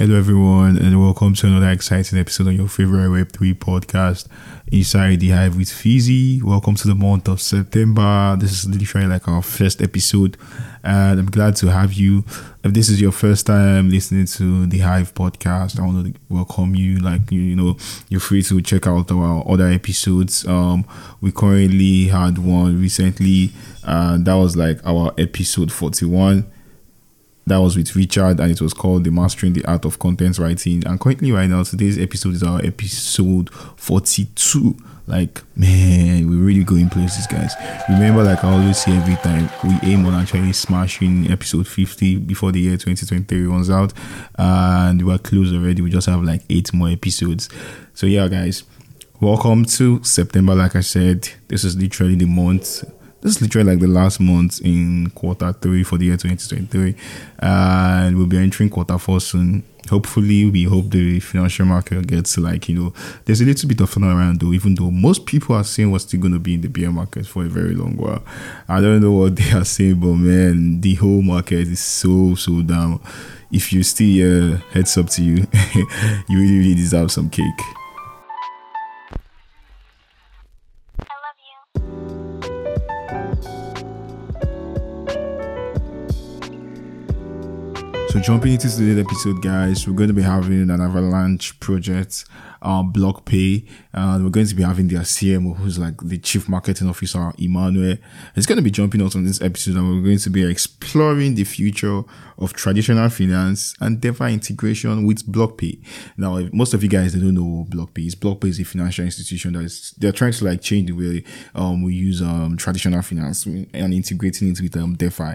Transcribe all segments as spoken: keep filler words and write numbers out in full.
Hello everyone, and welcome to another exciting episode of your favorite web three podcast, Inside the Hive with Fizzy. Welcome to the month of September. This is literally like our first episode, and I'm glad to have you. If this is your first time listening to the Hive podcast, I want to welcome you. Like, you, you know, you're free to check out our other episodes. Um, we currently had one recently, uh, that was like our episode forty-one. That was with Richard, and it was called The Mastering the Art of Content Writing. And currently right now, today's episode is our episode forty-two. Like, man, we're really going places, guys. Remember, like I always say every time, we aim on actually smashing episode fifty before the year twenty twenty-three runs out. And we're close already. We just have like eight more episodes. So yeah, guys, welcome to September. Like I said, this is literally the month. This is literally like the last month in quarter three for the year twenty twenty-three. Uh, and we'll be entering quarter four soon. Hopefully, we hope the financial market gets like, you know, there's a little bit of fun around though, even though most people are saying we're still going to be in the bear market for a very long while. I don't know what they are saying, but man, the whole market is so, so down. If you still here, uh, heads up to you. You really, really deserve some cake. So jumping into today's episode, guys, we're going to be having an Avalanche project, uh, BlockPay. Uh, we're going to be having their C M O, who's like the Chief Marketing Officer, Emmanuel. He's going to be jumping out on this episode, and we're going to be exploring the future of traditional finance and DeFi integration with BlockPay. Now, if most of you guys, they don't know what BlockPay is. BlockPay is a financial institution that is, they're trying to like change the way um, we use um, traditional finance and integrating it with um, DeFi.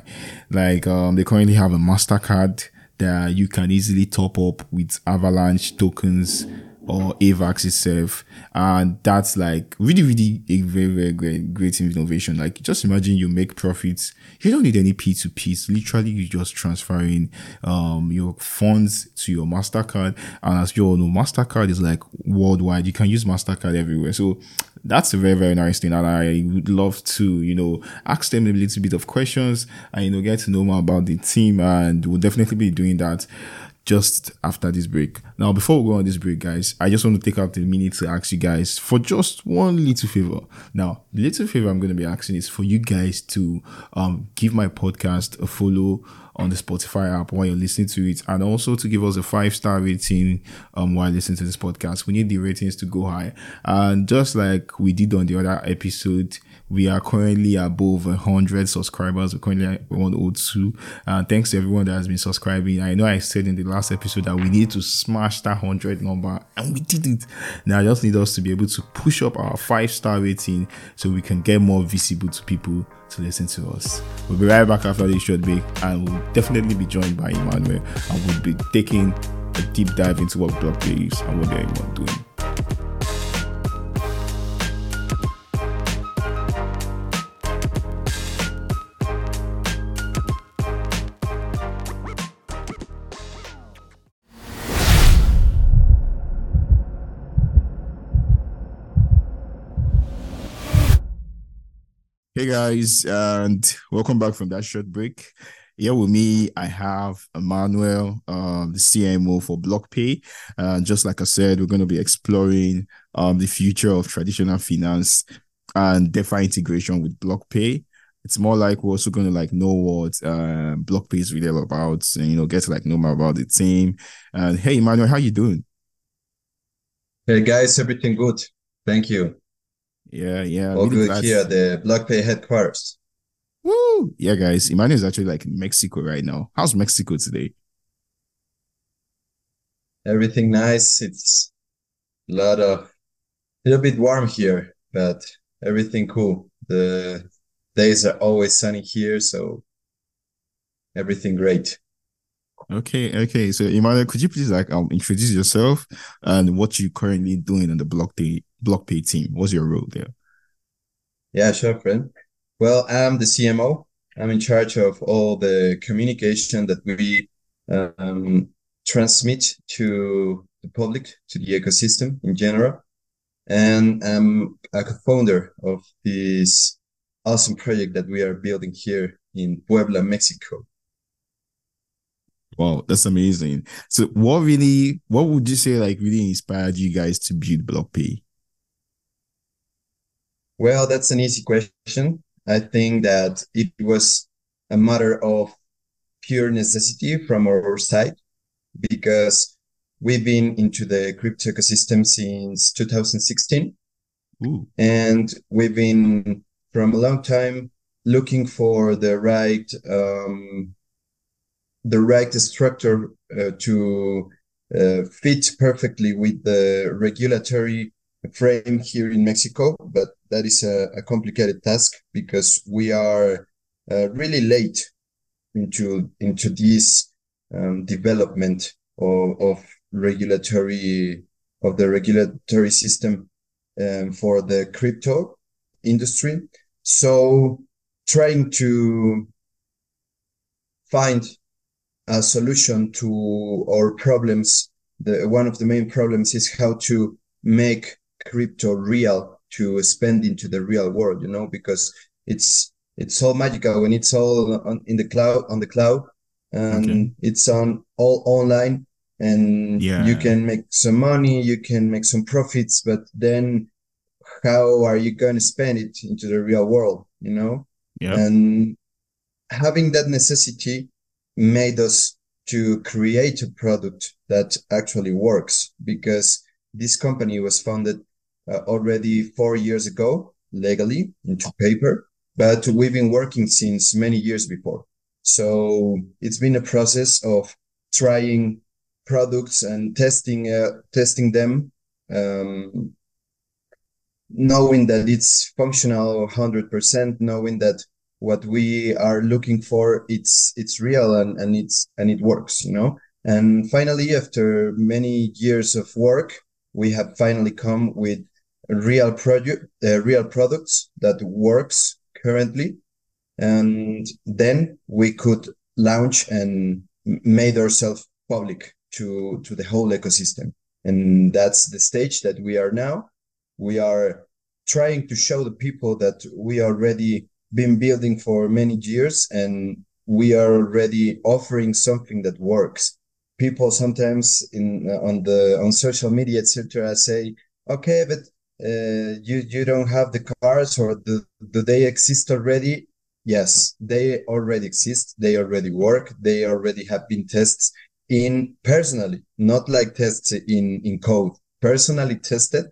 Like um, they currently have a MasterCard that you can easily top up with Avalanche tokens or AVAX itself, and that's like really, really a very, very great, great innovation. Like, just imagine you make profits. You don't need any P two P. It's literally you just transferring um your funds to your MasterCard, and as you all know, MasterCard is like worldwide. You can use MasterCard everywhere. So that's a very, very nice thing, and I would love to, you know, ask them a little bit of questions and, you know, get to know more about the team, and we'll definitely be doing that just after this break. Now, before we go on this break, guys, I just want to take out the minute to ask you guys for just one little favor. Now, the little favor I'm going to be asking is for you guys to um give my podcast a follow on the Spotify app while you're listening to it, and also to give us a five-star rating um while listening to this podcast. We need the ratings to go high, and just like we did on the other episode, we are currently above one hundred subscribers. We're currently at one oh two, and thanks to everyone that has been subscribing. I know I said in the last episode that we need to smash that one hundred number, and we did it. Now I just need us to be able to push up our five-star rating so we can get more visible to people to listen to us. We'll be right back after this short break, and we'll definitely be joined by Emmanuel, and we'll be taking a deep dive into what BlockPay is and what they're even doing. Hey guys, and welcome back from that short break. Here with me, I have Emmanuel, um, the C M O for BlockPay. And uh, just like I said, we're going to be exploring um, the future of traditional finance and DeFi integration with BlockPay. It's more like we're also going to like know what uh, BlockPay is really all about, and, you know, get to like know more about the team. And hey, Emmanuel, how you doing? Hey guys, everything good? Thank you. Yeah, yeah. All really good here at the BlockPay headquarters. Woo! Yeah, guys. Emmanuel is actually like in Mexico right now. How's Mexico today? Everything nice. It's a lot of, a little bit warm here, but everything cool. The days are always sunny here, so everything great. Okay, okay. So Emmanuel, could you please like um introduce yourself and what you're currently doing on the BlockPay BlockPay team? What's your role there? Yeah, sure, friend. Well, I'm the C M O. I'm in charge of all the communication that we um, transmit to the public, to the ecosystem in general. And I'm a co-founder of this awesome project that we are building here in Puebla, Mexico. Wow, that's amazing. So what really, what would you say like really inspired you guys to build BlockPay? Well, that's an easy question. I think that it was a matter of pure necessity from our side, because we've been into the crypto ecosystem since two thousand sixteen. Ooh. And we've been from a long time looking for the right um the right structure uh, to uh, fit perfectly with the regulatory frame here in Mexico, but that is a, a complicated task because we are uh, really late into into this um, development of, of regulatory of the regulatory system um, for the crypto industry. So trying to find a solution to our problems, the one of the main problems is how to make crypto real, to spend into the real world, you know, because it's it's all magical when it's all on, in the cloud, on the cloud, and okay. it's on all online, and yeah. you can make some money, you can make some profits, but then how are you going to spend it into the real world, you know? Yep. And having that necessity made us to create a product that actually works, because this company was founded uh, already four years ago, legally, into paper, but we've been working since many years before. So it's been a process of trying products and testing, uh, testing them, um, knowing that it's functional one hundred percent, knowing that what we are looking for, it's it's real and, and it's and it works, you know. And finally, after many years of work, we have finally come with real project, uh, real products that works currently. And then we could launch and made ourselves public to to the whole ecosystem. And that's the stage that we are now. We are trying to show the people that we already been building for many years, and we are already offering something that works. People sometimes in on the on social media, et cetera, say, "Okay, but uh, you you don't have the cars, or do, do they exist already?" Yes, they already exist. They already work. They already have been tests in personally, not like tests in in code. Personally tested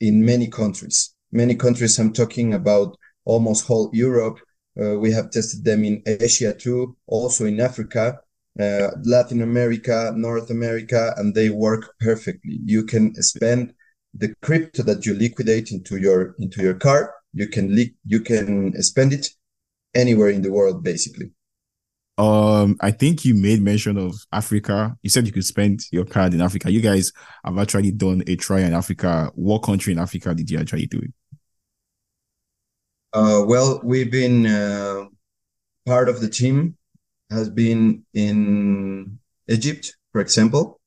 in many countries. Many countries. I'm talking about almost whole Europe. Uh, we have tested them in Asia too, also in Africa, uh, Latin America, North America, and they work perfectly. You can spend the crypto that you liquidate into your into your car. You can li- you can spend it anywhere in the world, basically. Um, I think you made mention of Africa. You said you could spend your card in Africa. You guys have actually done a trial in Africa. What country in Africa did you actually do it? Uh, well, we've been uh, part of the team has been in Egypt, for example.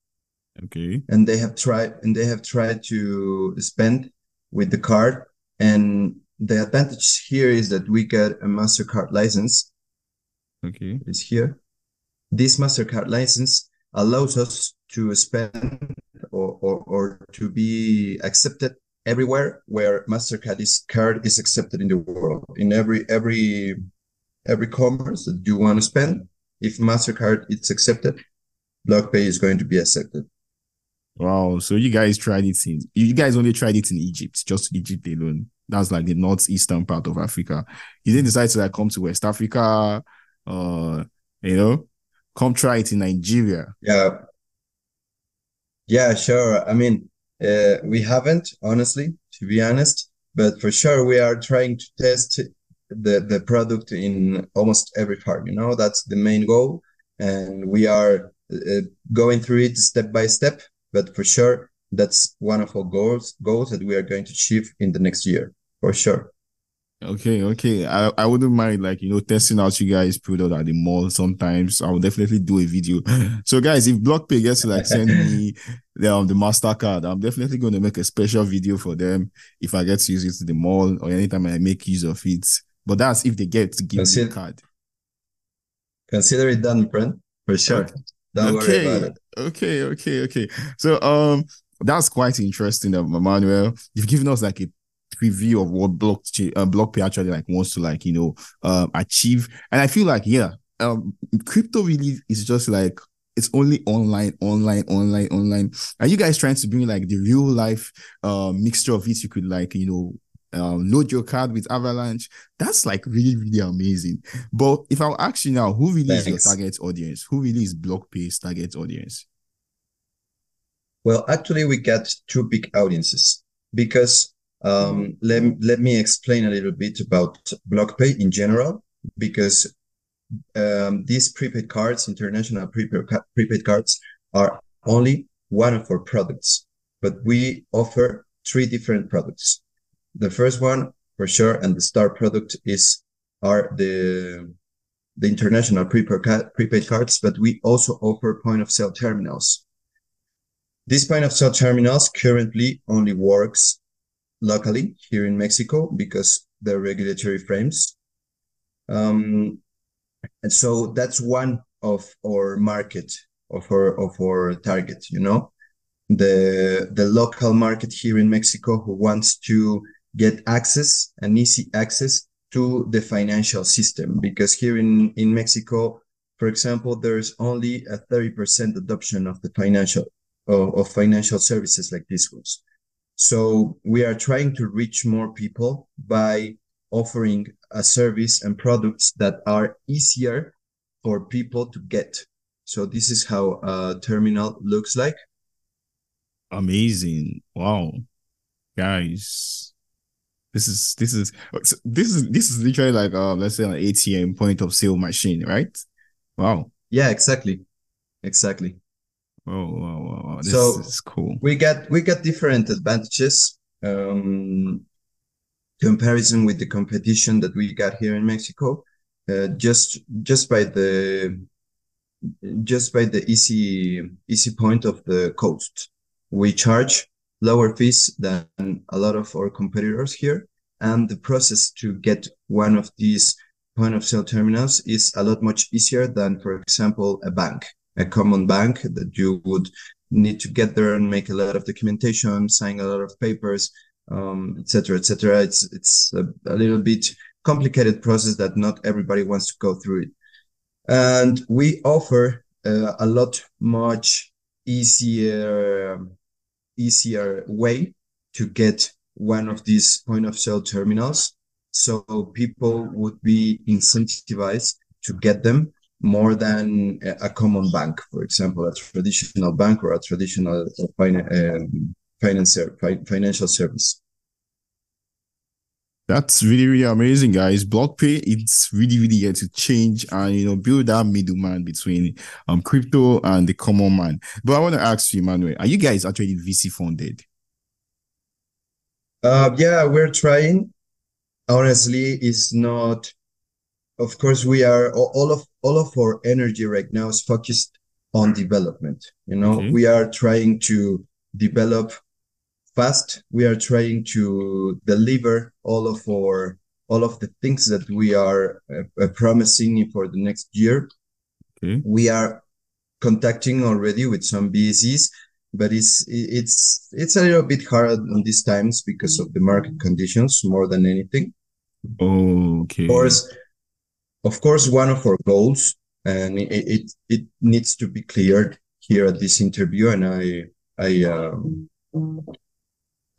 Okay. And they have tried and they have tried to spend with the card. And the advantage here is that we get a MasterCard license. Okay. It's here. This MasterCard license allows us to spend or or, or to be accepted everywhere where MasterCard is card is accepted in the world, in every every every commerce that you want to spend. If MasterCard is accepted, BlockPay is going to be accepted. Wow! So you guys tried it in you guys only tried it in Egypt, just Egypt alone. That's like the northeastern part of Africa. You didn't decide to like come to West Africa, uh, you know, come try it in Nigeria. Yeah, yeah, sure. I mean. Uh, we haven't, honestly, to be honest, but for sure we are trying to test the, the product in almost every part, you know, that's the main goal. And we are uh, going through it step by step, but for sure, that's one of our goals, goals that we are going to achieve in the next year, for sure. Okay, okay. I, I wouldn't mind, like, you know, testing out you guys' product at the mall sometimes. I will definitely do a video. So, guys, if BlockPay gets to, like, send me the, um, the MasterCard, I'm definitely going to make a special video for them if I get to use it to the mall or anytime I make use of it. But that's if they get to give consider, me the card. Consider it done, friend, for sure. Okay. Don't okay. worry about it. Okay, okay, okay. So um, that's quite interesting, Emmanuel. You've given us like a preview of what blockchain, uh, BlockPay actually like wants to like you know um achieve. And I feel like yeah, um, crypto really is just like it's only online, online, online, online. Are you guys trying to bring like the real life uh mixture of it? You could like you know. Um, load your card with Avalanche. That's like really, really amazing. But if I'll ask you now, who really Thanks. is your target audience? Who really is BlockPay's target audience? Well, actually, we got two big audiences because um, let, let me explain a little bit about BlockPay in general, because um, these prepaid cards, international prepaid, prepaid cards, are only one of our products, but we offer three different products. The first one, for sure, and the star product is are the the international prepaid cards, but we also offer point of sale terminals. These point of sale terminals currently only works locally here in Mexico because the regulatory frames. Um, and so that's one of our market, of our of our target. You know, the the local market here in Mexico who wants to get access and easy access to the financial system, because here in, in Mexico, for example, there's only a thirty percent adoption of the financial of, of financial services like these ones. So we are trying to reach more people by offering a service and products that are easier for people to get. So this is how a terminal looks like. Amazing. Wow. Guys. This is this is this is this is literally like uh let's say an A T M point of sale machine, right? Wow. Yeah, exactly, exactly. Oh, wow, wow, wow. This so is cool. We got we got different advantages. Um, comparison with the competition that we got here in Mexico, uh, just just by the just by the easy easy point of the cost, we charge lower fees than a lot of our competitors here. And the process to get one of these point of sale terminals is a lot much easier than, for example, a bank, a common bank that you would need to get there and make a lot of documentation, sign a lot of papers, um, et cetera, et cetera. It's, it's a, a little bit complicated process that not everybody wants to go through it. And we offer uh, a lot much easier easier way to get one of these point of sale terminals, so people would be incentivized to get them more than a common bank, for example, a traditional bank or a traditional um, financier, financial service. That's really, really amazing, guys. BlockPay, it's really, really here to change and, you know, build that middleman between um crypto and the common man. But I want to ask you, Manuel, are you guys actually V C funded? Uh, yeah, we're trying. Honestly, it's not. Of course, we are all of all of our energy right now is focused on development. You know, okay. We are trying to develop fast. We are trying to deliver all of our all of the things that we are uh, promising for the next year. Okay. We are contacting already with some B S Es, but it's it's it's a little bit hard on these times because of the market conditions more than anything. Okay. Of course, of course, one of our goals, and it it, it needs to be cleared here at this interview, and I I. Um,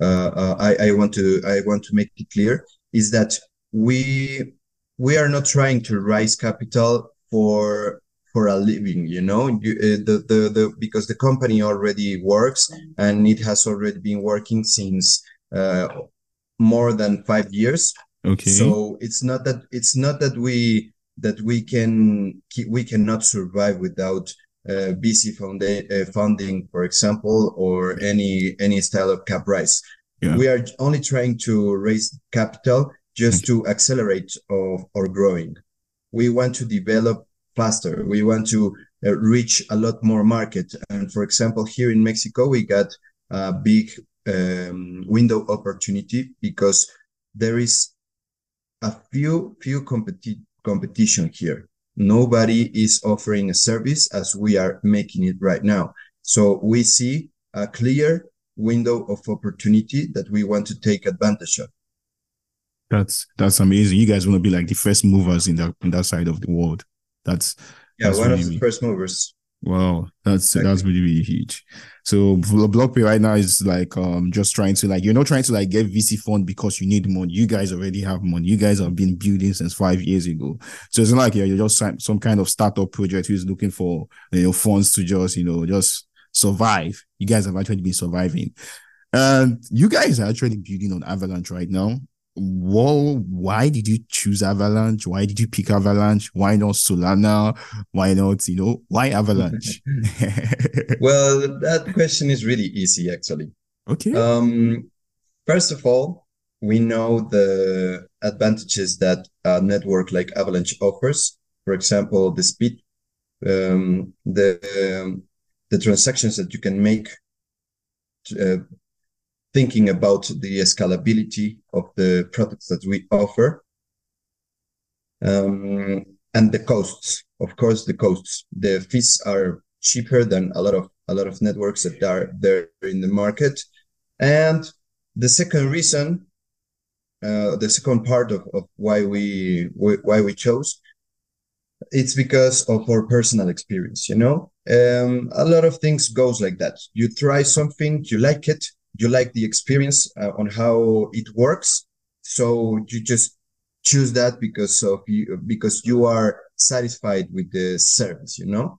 Uh, I, I want to I want to make it clear is that we we are not trying to raise capital for for a living, you know, you, uh, the, the the because the company already works and it has already been working since uh, more than five years. Okay. So it's not that it's not that we that we can we cannot survive without Uh, B C funda- uh, funding, for example, or any any style of cap rise. Yeah. We are only trying to raise capital just to accelerate or, or growing. We want to develop faster. We want to uh, reach a lot more market. And for example, here in Mexico, we got a big um, window opportunity because there is a few few competi- competition here. nobody is offering a service as we are making it right now. So we see a clear window of opportunity that we want to take advantage of. That's that's amazing. You guys want to be like the first movers in that in that side of the world. That's yeah, that's one really, of the first movers. Wow, that's exactly. that's really really huge. So BlockPay right now is like um just trying to like you're not trying to like get V C fund because you need money. You guys already have money. You guys have been building since five years ago. So it's not like you're just some kind of startup project who's looking for you know funds to just you know just survive. You guys have actually been surviving, and you guys are actually building on Avalanche right now. Whoa, why did you choose Avalanche? Why did you pick Avalanche? Why not Solana? Why not, you know, why Avalanche? Well, that question is really easy, actually. Okay. Um, first of all, we know the advantages that a network like Avalanche offers. For example, the speed, um, the, um, the transactions that you can make, uh, thinking about the scalability of the products that we offer, um, and the costs. Of course, the costs. The fees are cheaper than a lot of a lot of networks that are there in the market. And the second reason, uh, the second part of, of why we why we chose, it's because of our personal experience. You know, um, a lot of things goes like that. You try something, you like it. You like the experience uh, on how it works, so you just choose that because of you, because you are satisfied with the service, you know.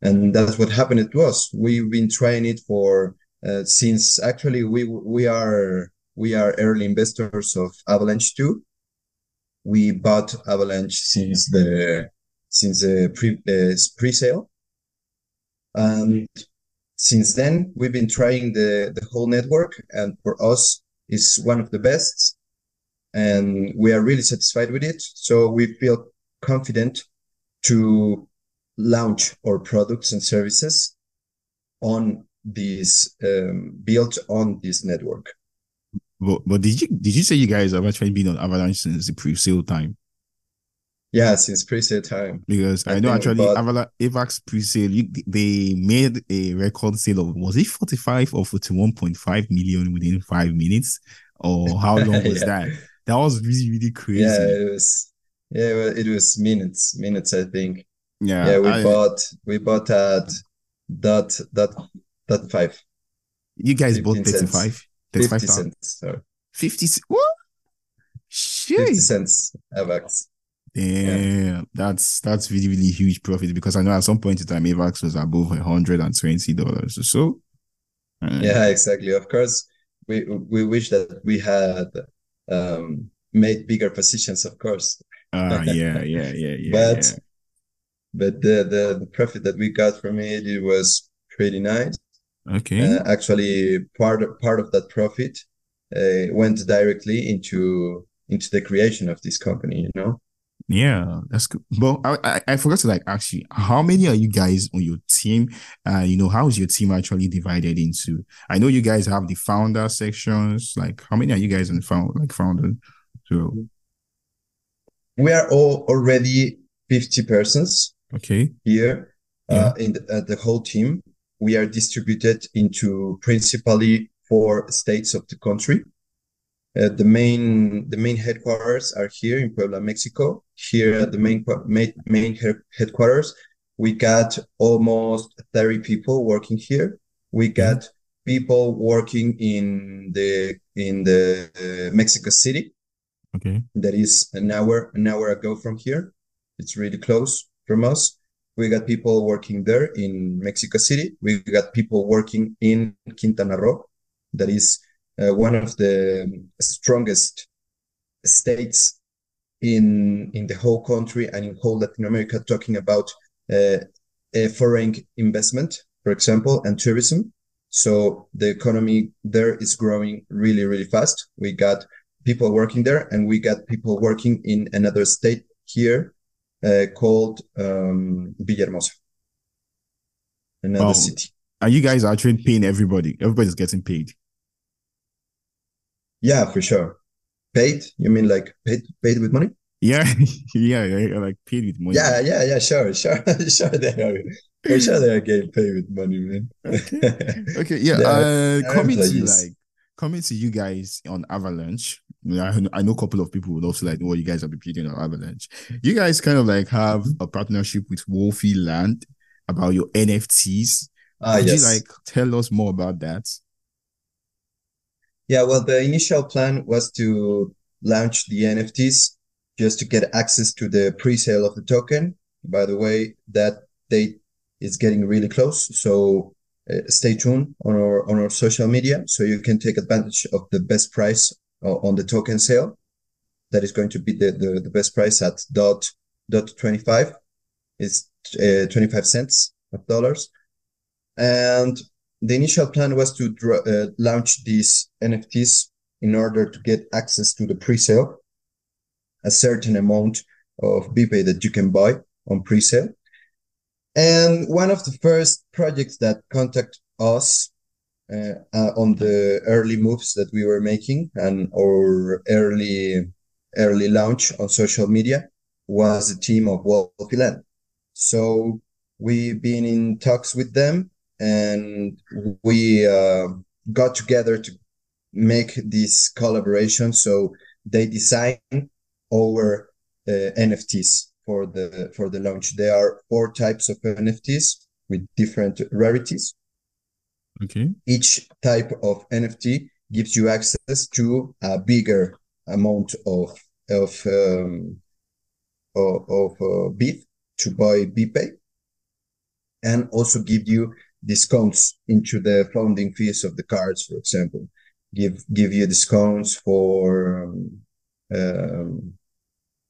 And that's what happened to us. We've been trying it for uh, since actually we we are we are early investors of Avalanche too. We bought Avalanche since the since the pre uh, pre-sale, and. Since then, we've been trying the, the whole network, and for us, it's one of the best, and we are really satisfied with it. So we feel confident to launch our products and services on this, um, built on this network. But, but did you did you say you guys have actually been on Avalanche since the pre-sale time? Yeah, since pre-sale time. Because I, I know actually Avalanche Avax pre-sale, you, they made a record sale of, was it forty-five or forty-one point five million within five minutes? Or how long was yeah. that? That was really, really crazy. Yeah, it was Yeah, well, it was minutes, minutes, I think. Yeah. Yeah, we I, bought we bought at dot dot dot five. You guys bought thirty-five? Fifty cents. Sorry. Fifty what? Shit. Fifty cents Avax. Yeah, that's that's really, really huge profit, because I know at some point in time, Avax was above one hundred twenty dollars or so. Uh, yeah, exactly. Of course, we we wish that we had um, made bigger positions, of course. Uh, yeah, yeah, yeah, yeah. but yeah. but the, the, the profit that we got from it, it was pretty nice. Okay. Uh, actually, part of, part of that profit uh, went directly into into the creation of this company, you know? Yeah, that's good. But I, I I forgot to like ask you, how many are you guys on your team? Uh, you know, how is your team actually divided into? I know you guys have the founder sections. Like, how many are you guys in found like founder? So we are all already fifty persons. Okay, here yeah. uh, in the, uh, the whole team, we are distributed into principally four states of the country. Uh, the main the main headquarters are here in Puebla, Mexico. Here at the main main, main headquarters, we got almost thirty people working here. We got mm-hmm. people working in the in the uh, Mexico City. Okay, that is an hour an hour ago from here. It's really close from us. We got people working there in Mexico City. We got people working in Quintana Roo. That is. Uh, one of the strongest states in in the whole country and in whole Latin America, talking about uh, a foreign investment, for example, and tourism. So the economy there is growing really, really fast. We got people working there, and we got people working in another state here uh, called um, Villahermosa, another wow. city. Are you guys actually paying everybody? Everybody's getting paid. Yeah, for sure. Paid? You mean like paid paid with money? Yeah, yeah, yeah, like paid with money. Yeah, yeah, yeah, sure, sure, sure they are. I'm sure they are getting paid with money, man. Okay, okay, yeah. Uh, coming to like coming to you guys on Avalanche. I, I know a couple of people would also like what you guys have been building on Avalanche. You guys kind of like have a partnership with Wolfie Land about your N F Ts. Uh, Could yes. you like tell us more about that? Yeah, well, the initial plan was to launch the N F Ts just to get access to the pre-sale of the token. By the way, that date is getting really close, so uh, stay tuned on our on our social media so you can take advantage of the best price uh, on the token sale. That is going to be the, the, the best price at dot dot twenty five. It's uh, twenty five cents of dollars, and the initial plan was to dr- uh, launch these N F Ts in order to get access to the pre-sale, a certain amount of BPay that you can buy on pre-sale. And one of the first projects that contacted us uh, uh, on the early moves that we were making and our early early launch on social media was the team of Wolfie Land. So we've been in talks with them, and we uh, got together to make this collaboration. So they design our uh, N F Ts for the for the launch. There are four types of N F Ts with different rarities. Okay. Each type of N F T gives you access to a bigger amount of of um, of, of uh, B I T to buy BPay, and also give you discounts into the founding fees of the cards, for example. Give give you discounts for um, um,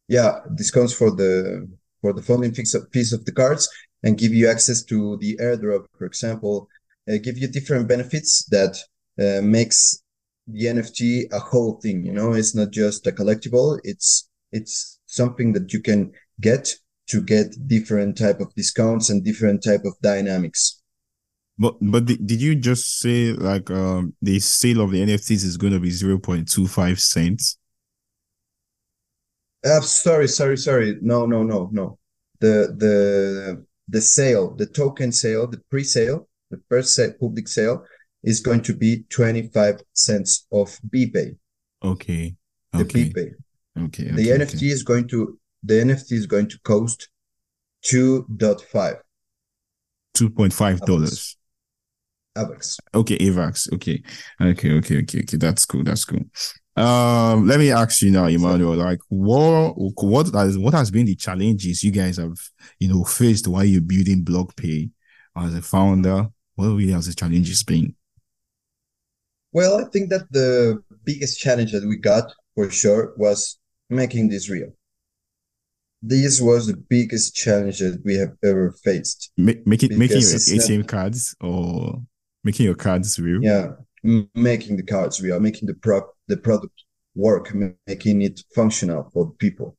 yeah discounts for the for the founding fees of, fees of the cards, and give you access to the airdrop, for example. Uh, give you different benefits that uh, makes the N F T a whole thing. You know, it's not just a collectible. It's it's something that you can get to get different type of discounts and different type of dynamics. But but did you just say like um, the sale of the N F Ts is going to be zero point two five cents? Uh, sorry, sorry, sorry. No, no, no, no. The the the sale, the token sale, the pre-sale, the first sale, public sale is going to be twenty-five cents of BPay. Okay. The okay. BPay. Okay. okay the okay. NFT is going to the N F T is going to cost two point five two point five dollars. Avax. Okay, Avax. Okay. Okay, okay, okay, okay. That's cool. That's cool. Um, let me ask you now, Emmanuel, like what what has what has been the challenges you guys have, you know, faced while you're building BlockPay as a founder? What really has the challenges been? Well, I think that the biggest challenge that we got for sure was making this real. This was the biggest challenge that we have ever faced. Make, make it, making your A T M cards or making your cards real? Yeah, m- making the cards real, making the prop, the product work, m- making it functional for people.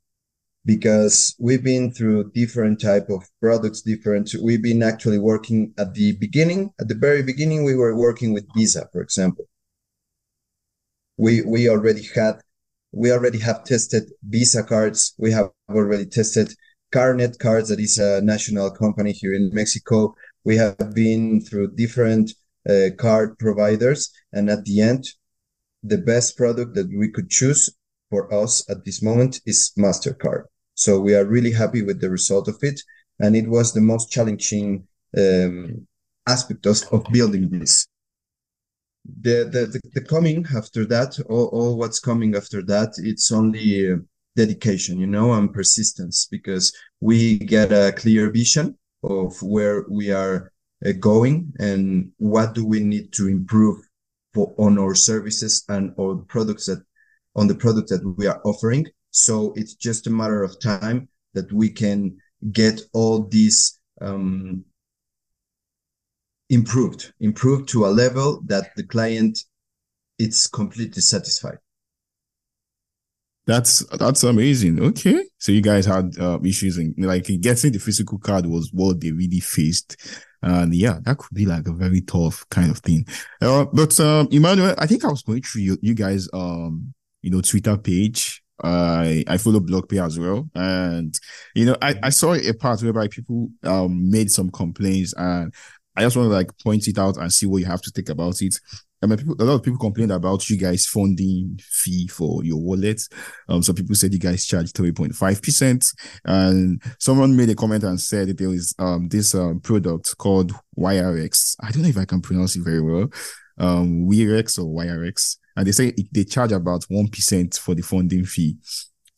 Because we've been through different type of products, different. We've been actually working at the beginning, at the very beginning, we were working with Visa, for example. We we already had. We already have tested Visa cards. We have already tested Carnet cards, that is a national company here in Mexico. We have been through different uh, card providers. And at the end, the best product that we could choose for us at this moment is MasterCard. So we are really happy with the result of it. And it was the most challenging um, aspect of, of building this. The, the the the coming after that, all, all what's coming after that, it's only uh, dedication, you know, and persistence, because we get a clear vision of where we are uh, going and what do we need to improve for, on our services and our products that on the product that we are offering. So it's just a matter of time that we can get all these um improved, improved to a level that the client is completely satisfied. That's that's amazing. Okay, so you guys had uh, issues in like getting the physical card was what they really faced, and yeah, that could be like a very tough kind of thing. Uh, but um, Emmanuel, I think I was going through you, you guys um you know Twitter page I I follow BlockPay as well, and you know I, I saw a part whereby people um made some complaints, and I just want to like point it out and see what you have to think about it. I mean, people, a lot of people complained about you guys funding fee for your wallet. Um, some people said you guys charge three point five percent, and someone made a comment and said that there is um this um product called Y R X. I don't know if I can pronounce it very well, um W R X or Y R X. And they say they charge about one percent for the funding fee.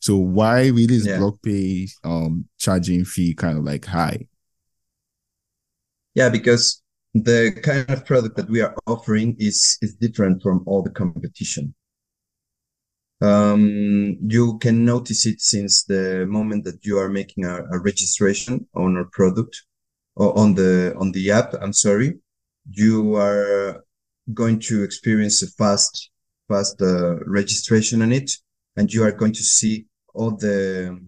So why really is yeah. BlockPay um, charging fee kind of like high? Yeah, because the kind of product that we are offering is, is different from all the competition. Um, you can notice it since the moment that you are making a, a registration on our product, or on the on the app, I'm sorry. You are going to experience a fast past the registration on it, and you are going to see all the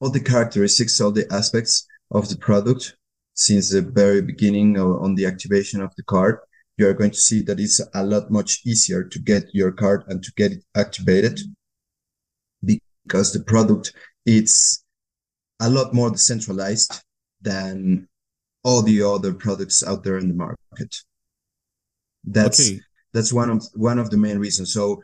all the characteristics, all the aspects of the product since the very beginning or on the activation of the card. You are going to see that it's a lot much easier to get your card and to get it activated, because the product it's a lot more decentralized than all the other products out there in the market. That's okay. That's one of one of the main reasons. So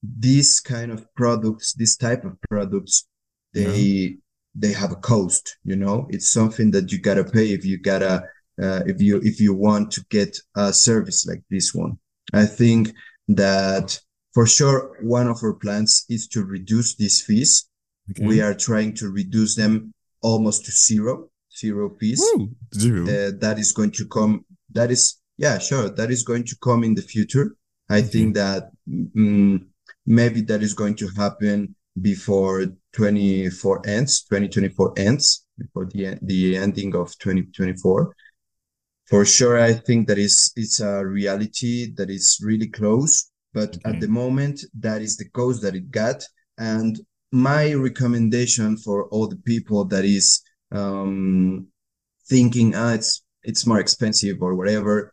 these kind of products, this type of products, they yeah. they have a cost. You know, it's something that you gotta pay if you gotta uh, if you if you want to get a service like this one. I think that for sure one of our plans is to reduce these fees. Okay. We are trying to reduce them almost to zero, zero fees. Woo, zero. Uh, that is going to come. That is. Yeah, sure. That is going to come in the future. I think that mm, maybe that is going to happen before twenty-four ends, twenty twenty-four ends, before the the ending of twenty twenty-four. For sure, I think that is it's a reality that is really close. But okay. at the moment, that is the cost that it got. And my recommendation for all the people that is um, thinking, ah, it's it's more expensive or whatever.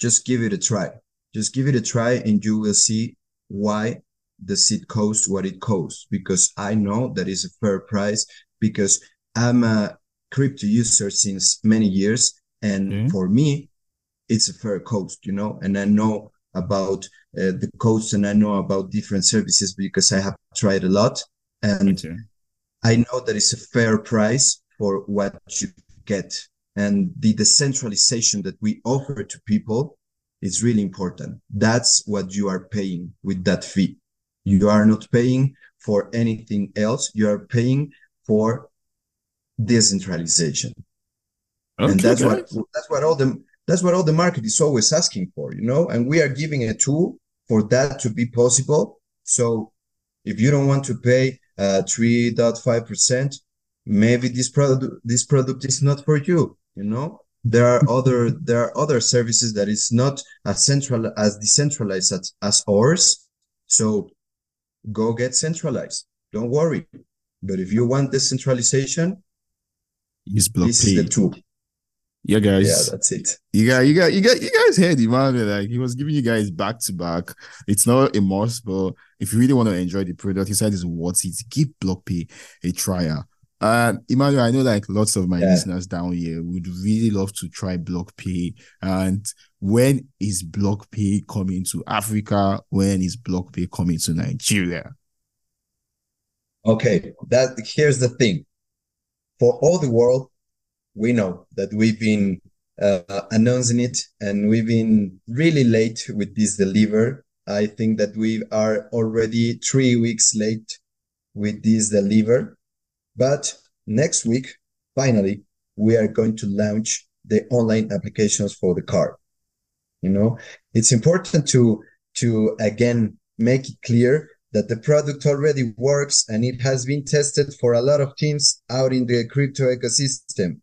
Just give it a try. Just give it a try and you will see why the seat costs what it costs, because I know that is a fair price, because I'm a crypto user since many years. And mm-hmm. for me, it's a fair cost, you know, and I know about uh, the costs, and I know about different services because I have tried a lot, and I know that it's a fair price for what you get. And the decentralization that we offer to people is really important. That's what you are paying with that fee. You are not paying for anything else. You are paying for decentralization. Okay, and that's what, that's what all the that's what all the market is always asking for, you know, and we are giving a tool for that to be possible. So if you don't want to pay uh, three point five percent, maybe this product this product is not for you. You know, there are other there are other services that is not as central as decentralized as, as ours. So go get centralized. Don't worry. But if you want decentralization, use BlockPay. This is the tool. Yeah, guys. Yeah, that's it. You got, you got, you got, you guys heard him, man. Like, he was giving you guys back to back. It's not a must, but if you really want to enjoy the product, he said it's worth it. Give BlockPay a trial. Uh, Emmanuel, I know like lots of my yeah. listeners down here would really love to try BlockPay. And when is BlockPay coming to Africa? When is BlockPay coming to Nigeria? Okay, that here's the thing. For all the world, we know that we've been uh, announcing it, and we've been really late with this deliver. I think that we are already three weeks late with this deliver. But next week, finally, we are going to launch the online applications for the card. You know, it's important to, to again, make it clear that the product already works and it has been tested for a lot of teams out in the crypto ecosystem.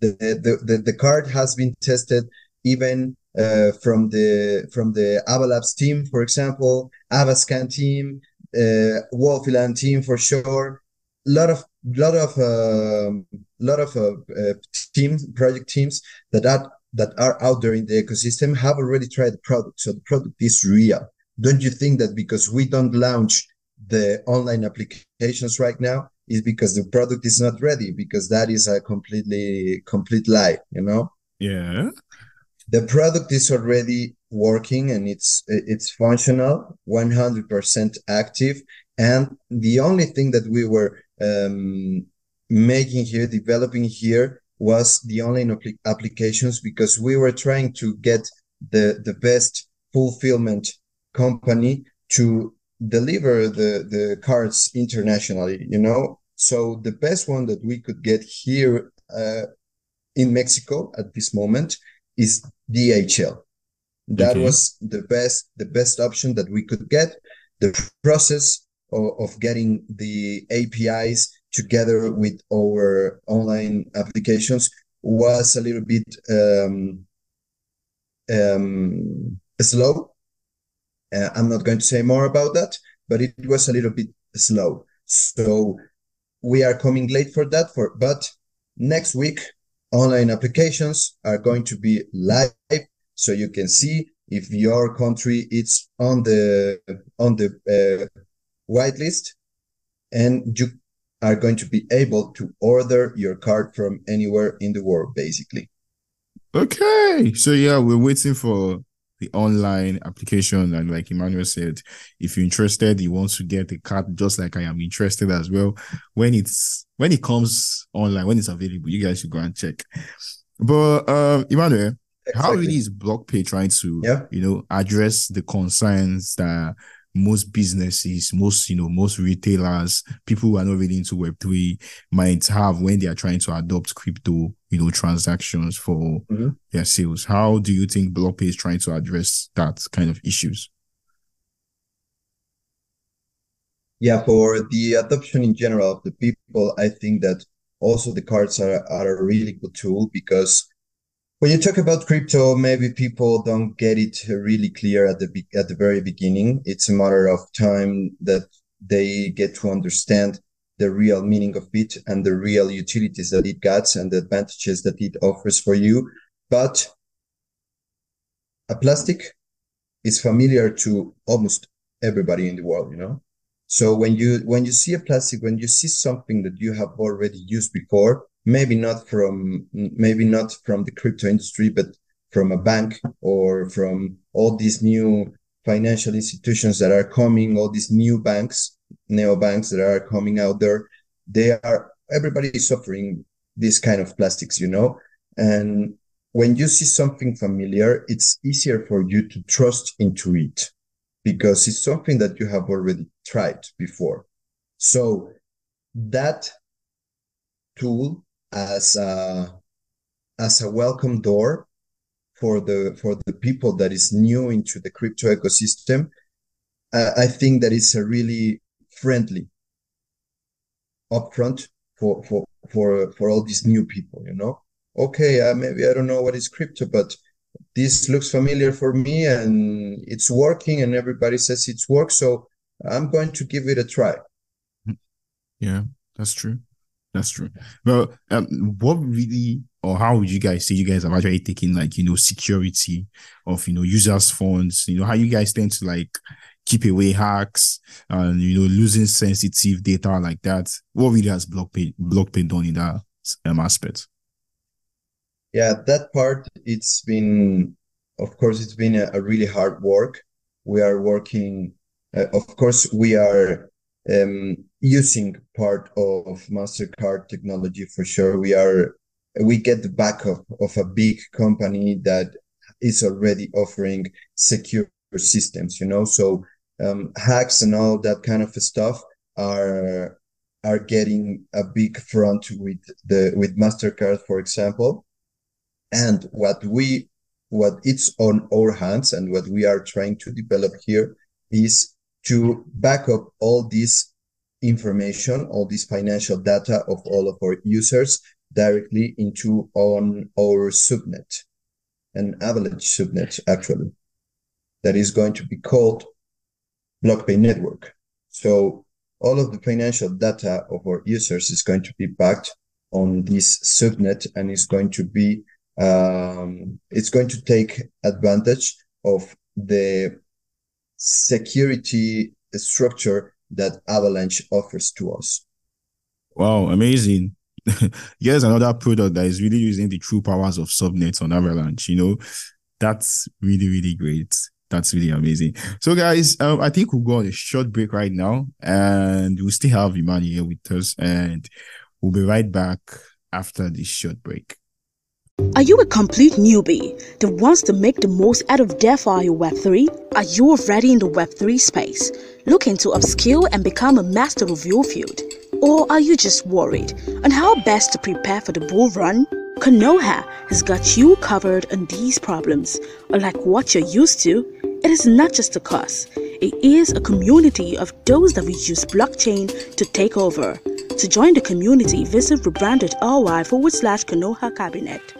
The, the, the, the card has been tested even uh, from the, from the Avalabs team, for example, Avascan team, uh, Wolfyland team for sure. lot of lot of uh, lot of uh, uh, teams project teams that are that are out there in the ecosystem have already tried the product. So the product is real. Don't you think that because we don't launch the online applications right now is because the product is not ready, because that is a completely complete lie, you know? Yeah. The product is already working and it's it's functional, one hundred percent active. And the only thing that we were um, making here, developing here, was the online apl- applications because we were trying to get the, the best fulfillment company to deliver the, the cards internationally, you know? So the best one that we could get here uh, in Mexico at this moment is D H L. That okay. was the best, the best option that we could get. The process of, of getting the A P Is together with our online applications was a little bit um, um, slow. Uh, I'm not going to say more about that, but it was a little bit slow. So we are coming late for that. For but next week, online applications are going to be live, so you can see if your country is on the on the uh, whitelist, and you are going to be able to order your card from anywhere in the world, basically. Okay, so yeah, we're waiting for the online application, and like Emmanuel said, if you're interested, you want to get a card, just like I am interested as well. When it's when it comes online, when it's available, you guys should go and check. But um, Emmanuel, exactly. How really is BlockPay trying to yeah. you know address the concerns that most businesses, most you know, most retailers, people who are not really into Web three might have when they are trying to adopt crypto, you know, transactions for mm-hmm. their sales? How do you think BlockPay is trying to address that kind of issues? Yeah, for the adoption in general of the people, I think that also the cards are, are a really good tool because when you talk about crypto, maybe people don't get it really clear at the be- at the very beginning. It's a matter of time that they get to understand the real meaning of it and the real utilities that it gets and the advantages that it offers for you. But a plastic is familiar to almost everybody in the world, you know? So when you when you see a plastic, when you see something that you have already used before, Maybe not from maybe not from the crypto industry, but from a bank or from all these new financial institutions that are coming, all these new banks, neobanks that are coming out there. They are everybody is suffering this kind of plastics, you know. And when you see something familiar, it's easier for you to trust into it because it's something that you have already tried before. So that tool as a as a welcome door for the for the people that is new into the crypto ecosystem. Uh, I think that it's a really friendly upfront for for for for all these new people. You know, okay, uh, maybe I don't know what is crypto, but this looks familiar for me, and it's working, and everybody says it's work, so I'm going to give it a try. Yeah, that's true. That's true. Well, um, what really, or how would you guys say you guys have actually taken, like, you know, security of, you know, users' funds, you know, how you guys tend to, like, keep away hacks and, you know, losing sensitive data like that? What really has BlockPay, BlockPay done in that um, aspect? Yeah, that part, it's been, of course, it's been a, a really hard work. We are working, uh, of course, we are um using part of MasterCard technology for sure. We are we get the backup of a big company that is already offering secure systems, you know. So um, hacks and all that kind of stuff are are getting a big front with the with MasterCard, for example. And what we what it's on our hands and what we are trying to develop here is to back up all this information, all this financial data of all of our users directly into on our subnet, an Avalanche subnet, actually, that is going to be called BlockPay Network. So all of the financial data of our users is going to be backed on this subnet, and it's going to be, um, it's going to take advantage of the security structure that Avalanche offers to us. Wow, amazing. Here's another product that is really using the true powers of subnets on Avalanche. You know, that's really, really great. That's really amazing. So, guys, um, I think we'll go on a short break right now, and we'll still have Imani here with us, and we'll be right back after this short break. Are you a complete newbie that wants to make the most out of DeFi or Web three? Are you already in the Web three space, looking to upskill and become a master of your field? Or are you just worried on how best to prepare for the bull run? Konoha has got you covered on these problems. Unlike what you're used to, it is not just a course. It is a community of those that will use blockchain to take over. To join the community, visit rebrand.ly forward slash Konoha Cabinet.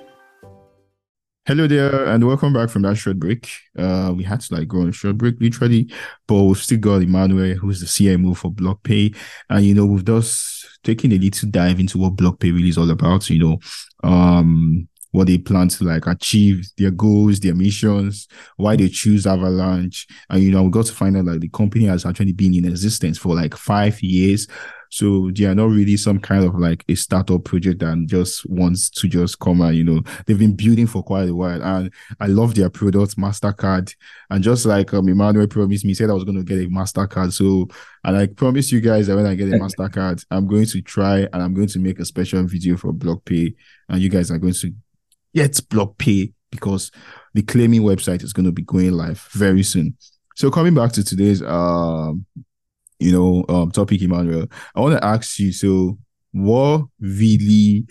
Hello there, and welcome back from that short break. Uh, we had to like go on a short break, literally, but we've still got Emmanuel, who's the C M O for BlockPay. And, you know, we've just taken a little dive into what BlockPay really is all about, you know, um, what they plan to like achieve, their goals, their missions, why they choose Avalanche. And, you know, we got to find out like the company has actually been in existence for like five years. So they are not really some kind of like a startup project that just wants to just come out, you know. They've been building for quite a while, and I love their products, MasterCard. And just like um, Emmanuel promised me, said I was going to get a MasterCard. So, and I promise you guys that when I get a MasterCard, I'm going to try and I'm going to make a special video for BlockPay. And you guys are going to get BlockPay because the claiming website is going to be going live very soon. So coming back to today's... um. you know, um, topic, Emmanuel, I want to ask you, so what really,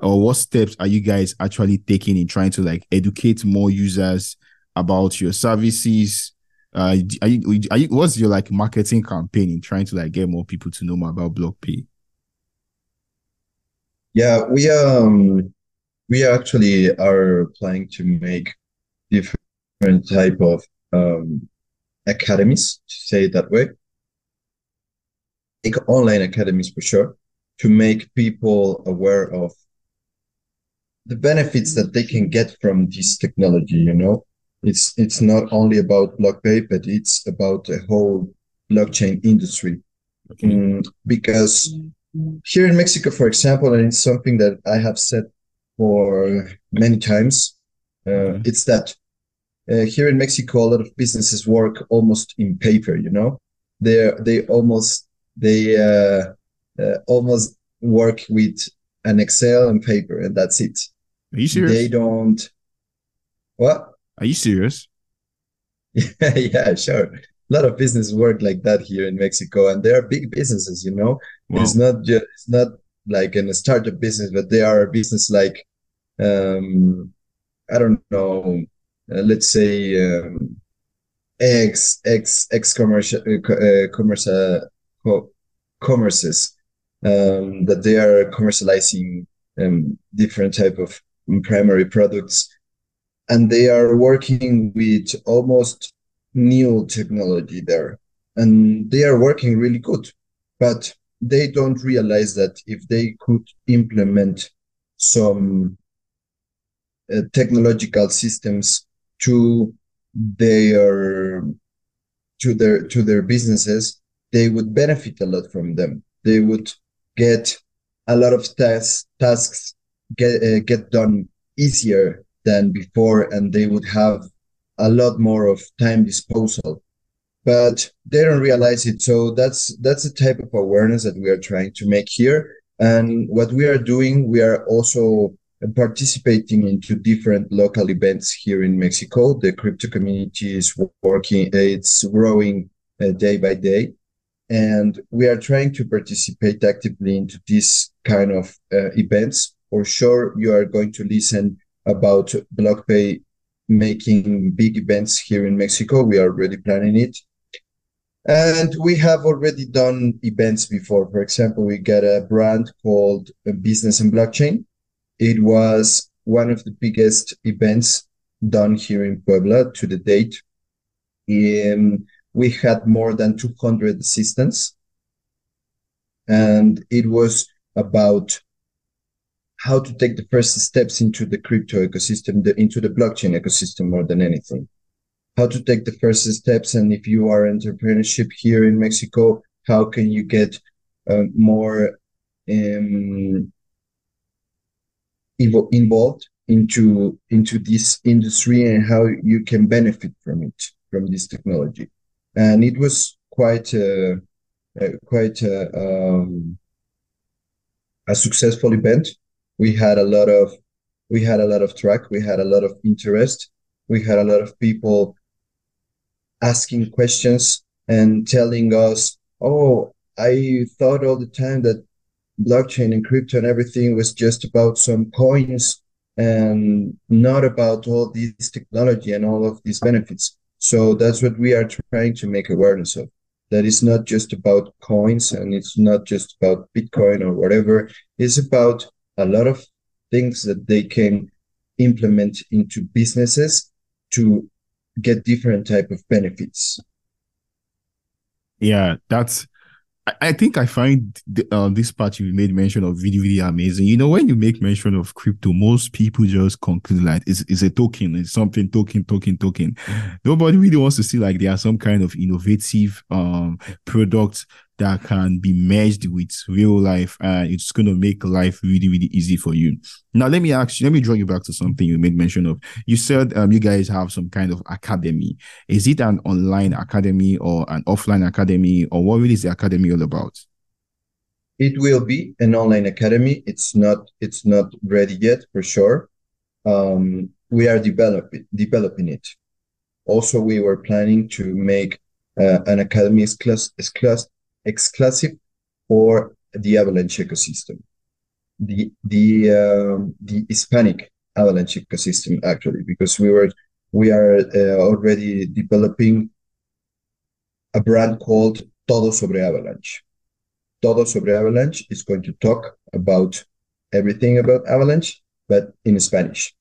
or what steps are you guys actually taking in trying to like educate more users about your services? Uh, are you, are you, what's your like marketing campaign in trying to like get more people to know more about BlockPay? Yeah, we, um, we actually are planning to make different type of, um, academies, to say it that way. Online academies for sure, to make people aware of the benefits that they can get from this technology. You know, it's it's not only about BlockPay, but it's about the whole blockchain industry. Okay. Mm, because here in Mexico, for example, and it's something that I have said for many times, uh, okay. it's that uh, here in Mexico, a lot of businesses work almost in paper. You know, they they almost They uh, uh, almost work with an Excel and paper, and that's it. Are you serious? They don't. What? Are you serious? Yeah, yeah, sure. A lot of businesses work like that here in Mexico, and they are big businesses. You know, wow. It's not just, it's not like in a startup business, but they are a business like, um, I don't know, uh, let's say um, X X X commercial uh, commercial. Co- commerces um, that they are commercializing um, different type of primary products, and they are working with almost new technology there, and they are working really good, but they don't realize that if they could implement some uh, technological systems to their to their to their businesses, they would benefit a lot from them. They would get a lot of tasks tasks get uh, get done easier than before, and they would have a lot more of time disposal. But they don't realize it. So that's that's the type of awareness that we are trying to make here. And what we are doing, we are also participating into different local events here in Mexico. The crypto community is working; it's growing uh, day by day. And we are trying to participate actively into this kind of uh, events. For sure, you are going to listen about BlockPay making big events here in Mexico. We are already planning it. And we have already done events before. For example, we got a brand called Business and Blockchain. It was one of the biggest events done here in Puebla to the date. In, We had more than two hundred assistants, and it was about how to take the first steps into the crypto ecosystem, the, into the blockchain ecosystem more than anything. How to take the first steps, and if you are entrepreneurship here in Mexico, how can you get uh, more um, evo- involved into into this industry and how you can benefit from it, from this technology. And it was quite a, a quite a, um, a successful event. We had a lot of we had a lot of track. We had a lot of interest. We had a lot of people asking questions and telling us, "Oh, I thought all the time that blockchain and crypto and everything was just about some coins and not about all this technology and all of these benefits." So that's what we are trying to make awareness of, that it's not just about coins and it's not just about Bitcoin or whatever. It's about a lot of things that they can implement into businesses to get different type of benefits. Yeah, that's, I think I find the, uh, this part you made mention of really, really amazing. You know, when you make mention of crypto, most people just conclude like it's, it's a token, it's something token, token, token. Mm-hmm. Nobody really wants to see like there are some kind of innovative um products that can be merged with real life, and it's going to make life really, really easy for you. Now, let me ask you, let me draw you back to something you made mention of. You said um, you guys have some kind of academy. Is it an online academy or an offline academy, or what really is the academy all about? It will be an online academy. It's not, it's not ready yet for sure. Um, we are developing, developing it. Also, we were planning to make uh, an academy class, class, exclusive for the Avalanche ecosystem, the the um, the Hispanic Avalanche ecosystem, actually, because we were we are uh, already developing a brand called Todo Sobre Avalanche. Todo Sobre Avalanche is going to talk about everything about Avalanche, but in Spanish,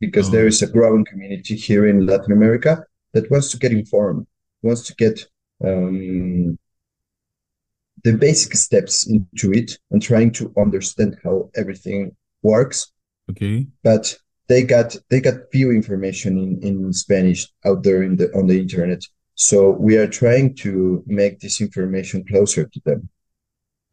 because oh. there is a growing community here in Latin America that wants to get informed, wants to get um, the basic steps into it and trying to understand how everything works. Okay. But they got they got few information in, in Spanish out there in the on the internet. So we are trying to make this information closer to them.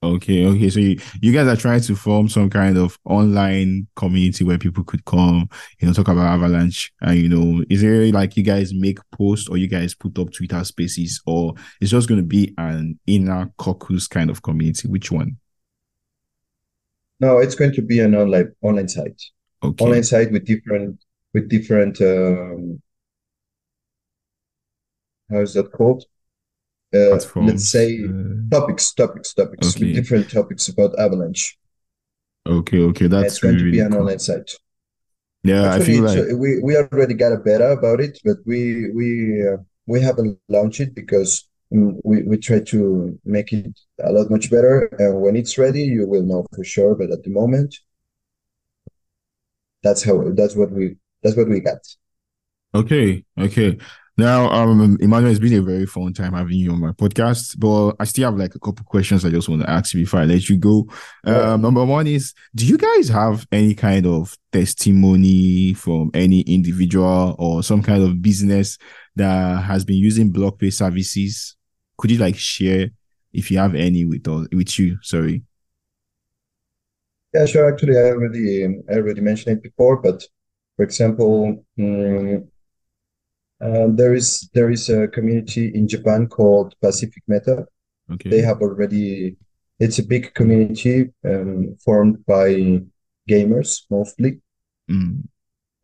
Okay, okay. So you, you guys are trying to form some kind of online community where people could come, you know, talk about Avalanche. And, you know, is there like you guys make posts or you guys put up Twitter spaces, or it's just going to be an inner caucus kind of community? Which one? No, it's going to be an online online site. Okay. Online site with different, with different, um, how is that called? Uh, let's say uh, topics, topics, topics, okay. different topics about Avalanche. Okay, okay, that's it's going really to be an cool. online site. Yeah, actually, I feel like uh, we, we already got a beta about it, but we we uh, we haven't launched it because we we try to make it a lot much better. And when it's ready, you will know for sure. But at the moment, that's how that's what we that's what we got. Okay, okay. Now, um, Emmanuel, it's been a very fun time having you on my podcast, but I still have like a couple questions I just want to ask you before I let you go. Um, number one is, do you guys have any kind of testimony from any individual or some kind of business that has been using BlockPay services? Could you like share if you have any with us, with you? Sorry. Yeah, sure. Actually, I already, I already mentioned it before, but for example, um, Uh, there is there is a community in Japan called Pacific Meta. Okay. They have already. It's a big community um, formed by gamers mostly, mm.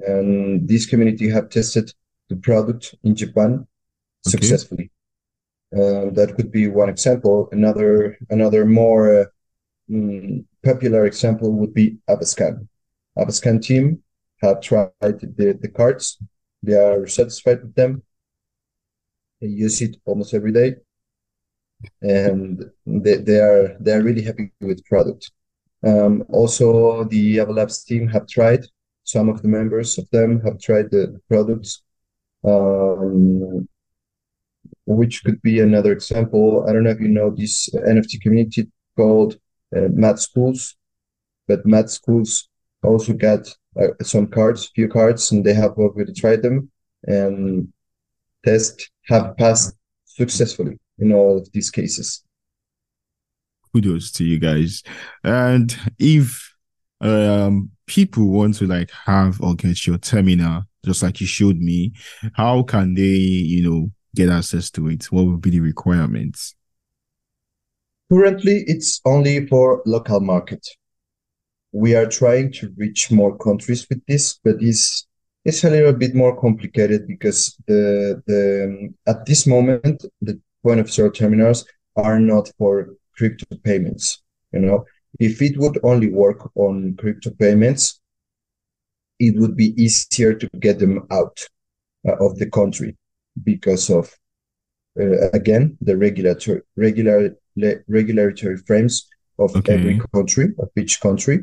and this community have tested the product in Japan okay. successfully. Uh, that could be one example. Another another more uh, mm, popular example would be Avascan. Avascan team have tried the, the cards. They are satisfied with them. They use it almost every day, and they, they are they are really happy with the product. Um, also, the Avalabs team have tried. Some of the members of them have tried the, the products, um, which could be another example. I don't know if you know this N F T community called uh, Mad Schools, but Mad Schools also got Uh, some cards, few cards, and they have already tried them and test have passed successfully in all of these cases. kudos to you guys. And if um people want to like have or get your terminal, just like you showed me, how can they, you know, get access to it? What would be the requirements? Currently, it's only for local market. We are trying to reach more countries with this, but it's it's a little bit more complicated because the the at this moment the point of sale terminals are not for crypto payments. You know, if it would only work on crypto payments, it would be easier to get them out uh, of the country because of uh, again the regulatory regular le- regulatory frames of okay. every country, of each country.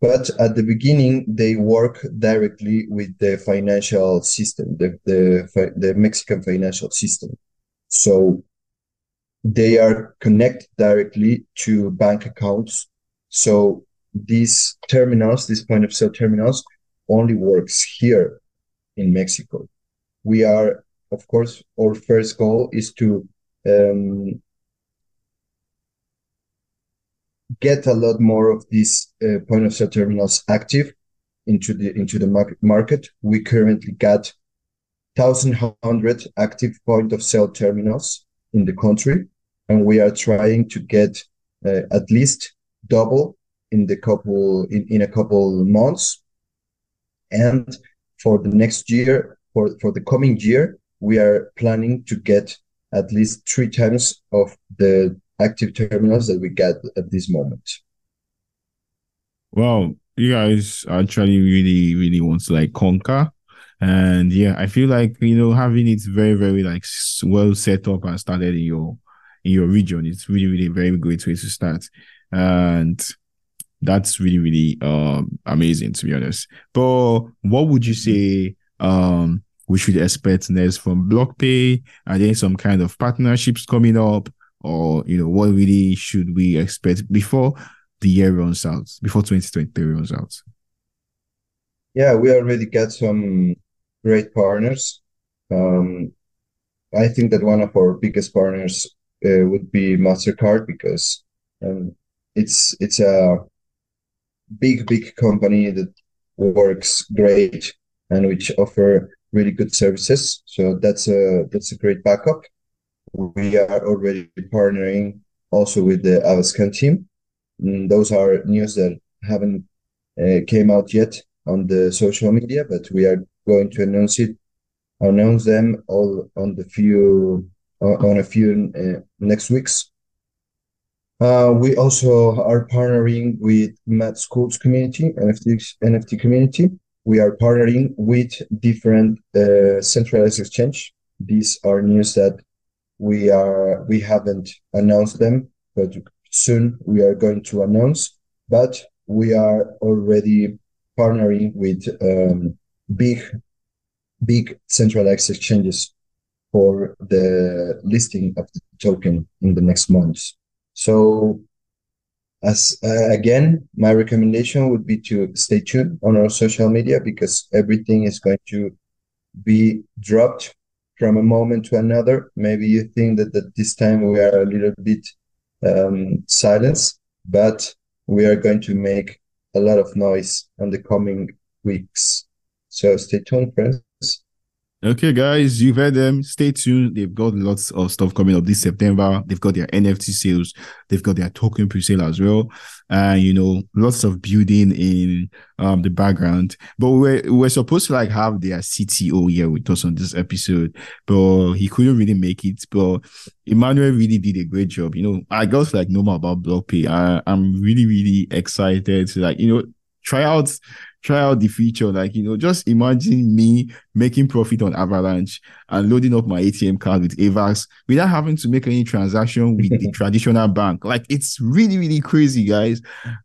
But at the beginning, they work directly with the financial system, the, the, the Mexican financial system. So they are connected directly to bank accounts. So these terminals, these point of sale terminals, only works here in Mexico. We are, of course, our first goal is to um, get a lot more of these uh, point of sale terminals active into the into the market. market. We currently got one thousand one hundred active point of sale terminals in the country, and we are trying to get uh, at least double in the couple in, in a couple months. And for the next year, for, for the coming year, we are planning to get at least three times of the active terminals that we got at this moment. Well, you guys actually really, really want to like conquer. And yeah, I feel like, you know, having it very, very like well set up and started in your, in your region, it's really, really very great way to start. And that's really, really um, amazing, to be honest. But what would you say um, we should expect next from BlockPay? Are there some kind of partnerships coming up? Or, you know, what really should we expect before the year runs out, before twenty twenty-three runs out? Yeah, we already got some great partners. Um, I think that one of our biggest partners uh, would be MasterCard, because um, it's it's a big, big company that works great and which offer really good services. So that's a that's a great backup. We are already partnering also with the Avascan team. And those are news that haven't uh, came out yet on the social media, but we are going to announce it, announce them all on the few uh, on a few uh, next weeks. Uh, we also are partnering with Mad Schools community, N F T N F T community. We are partnering with different uh, centralized exchange. These are news that We are we haven't announced them, but soon we are going to announce. But we are already partnering with um, big, big centralized exchanges for the listing of the token in the next months. So, as uh, again, my recommendation would be to stay tuned on our social media, because everything is going to be dropped from a moment to another. Maybe you think that, that this time we are a little bit um, silenced, but we are going to make a lot of noise in the coming weeks. So stay tuned, friends. Okay, guys, you've heard them. Stay tuned. They've got lots of stuff coming up this September. They've got their N F T sales. They've got their token pre-sale as well. And, you know, lots of building in um the background. But we're, we're supposed to, like, have their C T O here with us on this episode. But he couldn't really make it. But Emmanuel really did a great job. You know, I got, like, no more about BlockPay. I, I'm really, really excited to, like, you know, try out... try out the feature. Like, you know, just imagine me making profit on Avalanche and loading up my A T M card with Avax without having to make any transaction with the traditional bank. Like, it's really, really crazy, guys.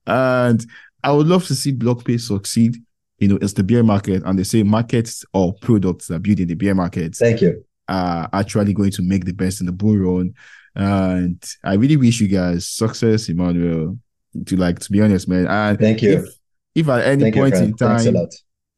And I would love to see BlockPay succeed. You know, it's the bear market, and they say markets or products that build in the bear market Thank you. are actually going to make the best in the bull run. And I really wish you guys success, Emmanuel, to like, to be honest, man. And Thank you. If, If at any Thank point you, in time,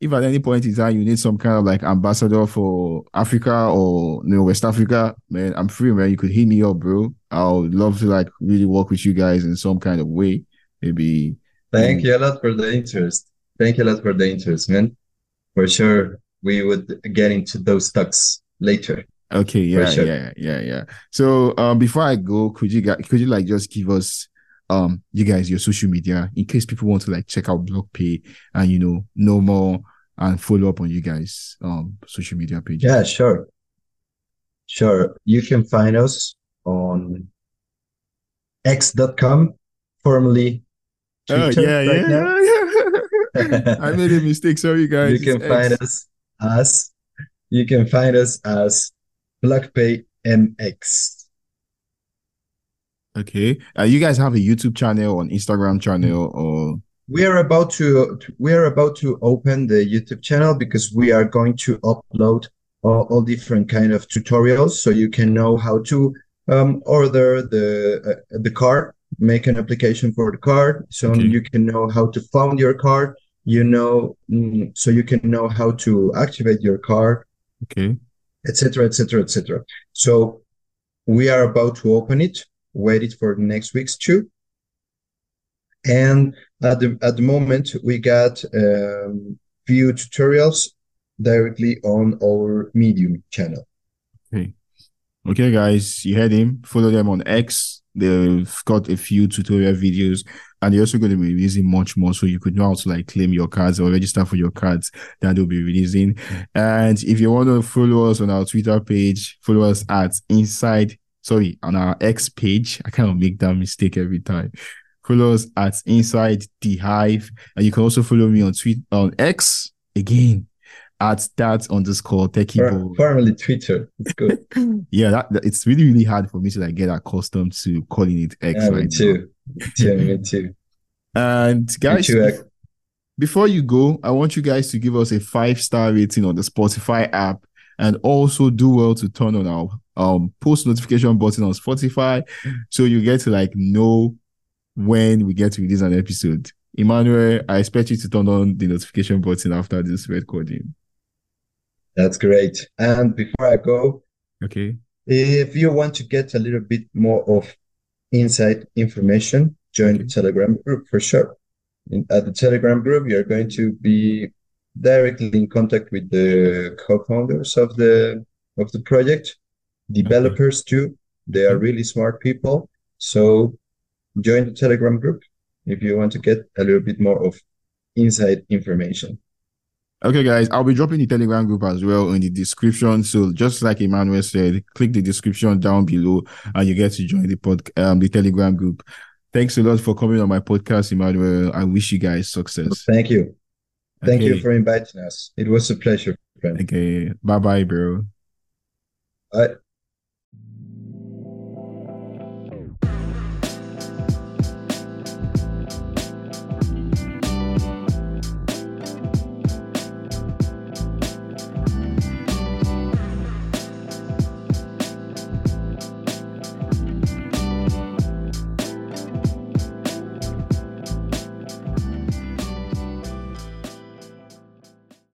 if at any point in time you need some kind of like ambassador for Africa or, you know, West Africa, man, I'm free, man. You could hit me up, bro. I would love to like really work with you guys in some kind of way. Maybe. Thank you a lot for the interest. Thank you a lot for the interest, man. For sure, we would get into those talks later. Okay, yeah, sure. yeah, yeah, yeah. So, um, before I go, could you guys, could you like just give us, um, you guys your social media in case people want to like check out BlockPay and, you know, know more and follow up on you guys' um social media pages? Yeah, sure, sure. You can find us on x dot com, formerly Twitter. Oh yeah, right yeah, now. yeah. I made a mistake. Sorry, guys. You can it's find X. us as you can find us as BlockPay M X. Okay. Uh, you guys have a YouTube channel or an Instagram channel, or we are about to we are about to open the YouTube channel because we are going to upload all, all different kind of tutorials, so you can know how to um, order the uh, the card, make an application for the card, so okay. you can know how to fund your card, you know, so you can know how to activate your card. Okay. Etc. Etc. Etc. So we are about to open it. Wait it for next week's too. And at the at the moment we got um, few tutorials directly on our Medium channel. Okay, okay, guys, you heard him. Follow them on X. They've got a few tutorial videos, and they're also going to be releasing much more, so you could know how to like claim your cards or register for your cards that they'll be releasing. And if you want to follow us on our Twitter page, follow us at inside sorry on our X page. I cannot make that mistake every time. Follow us at Inside the Hive, and you can also follow me on tweet on X again at that underscore techie. Formerly Twitter. It's good. yeah, that, that, it's really, really hard for me to like get accustomed to calling it X. Yeah, right me too. Now. Yeah, me too. And guys, me too. Before you go, I want you guys to give us a five-star rating on the Spotify app, and also do well to turn on our um post notification button on Spotify, so you get to like know when we get to release an episode. Emmanuel, I expect you to turn on the notification button after this recording. That's great. And before I go, okay, if you want to get a little bit more of inside information, join okay. the Telegram group for sure. In, at the Telegram group, you're going to be directly in contact with the co-founders of the of the project, developers okay. too. They are really smart people. So join the Telegram group if you want to get a little bit more of inside information. Okay, guys, I'll be dropping the Telegram group as well in the description. So just like Emmanuel said, click the description down below and you get to join the pod, um, the Telegram group. Thanks a lot for coming on my podcast, Emmanuel. I wish you guys success. Thank you. Thank okay. you for inviting us. It was a pleasure, friend. Okay. Bye-bye, bro. Bye.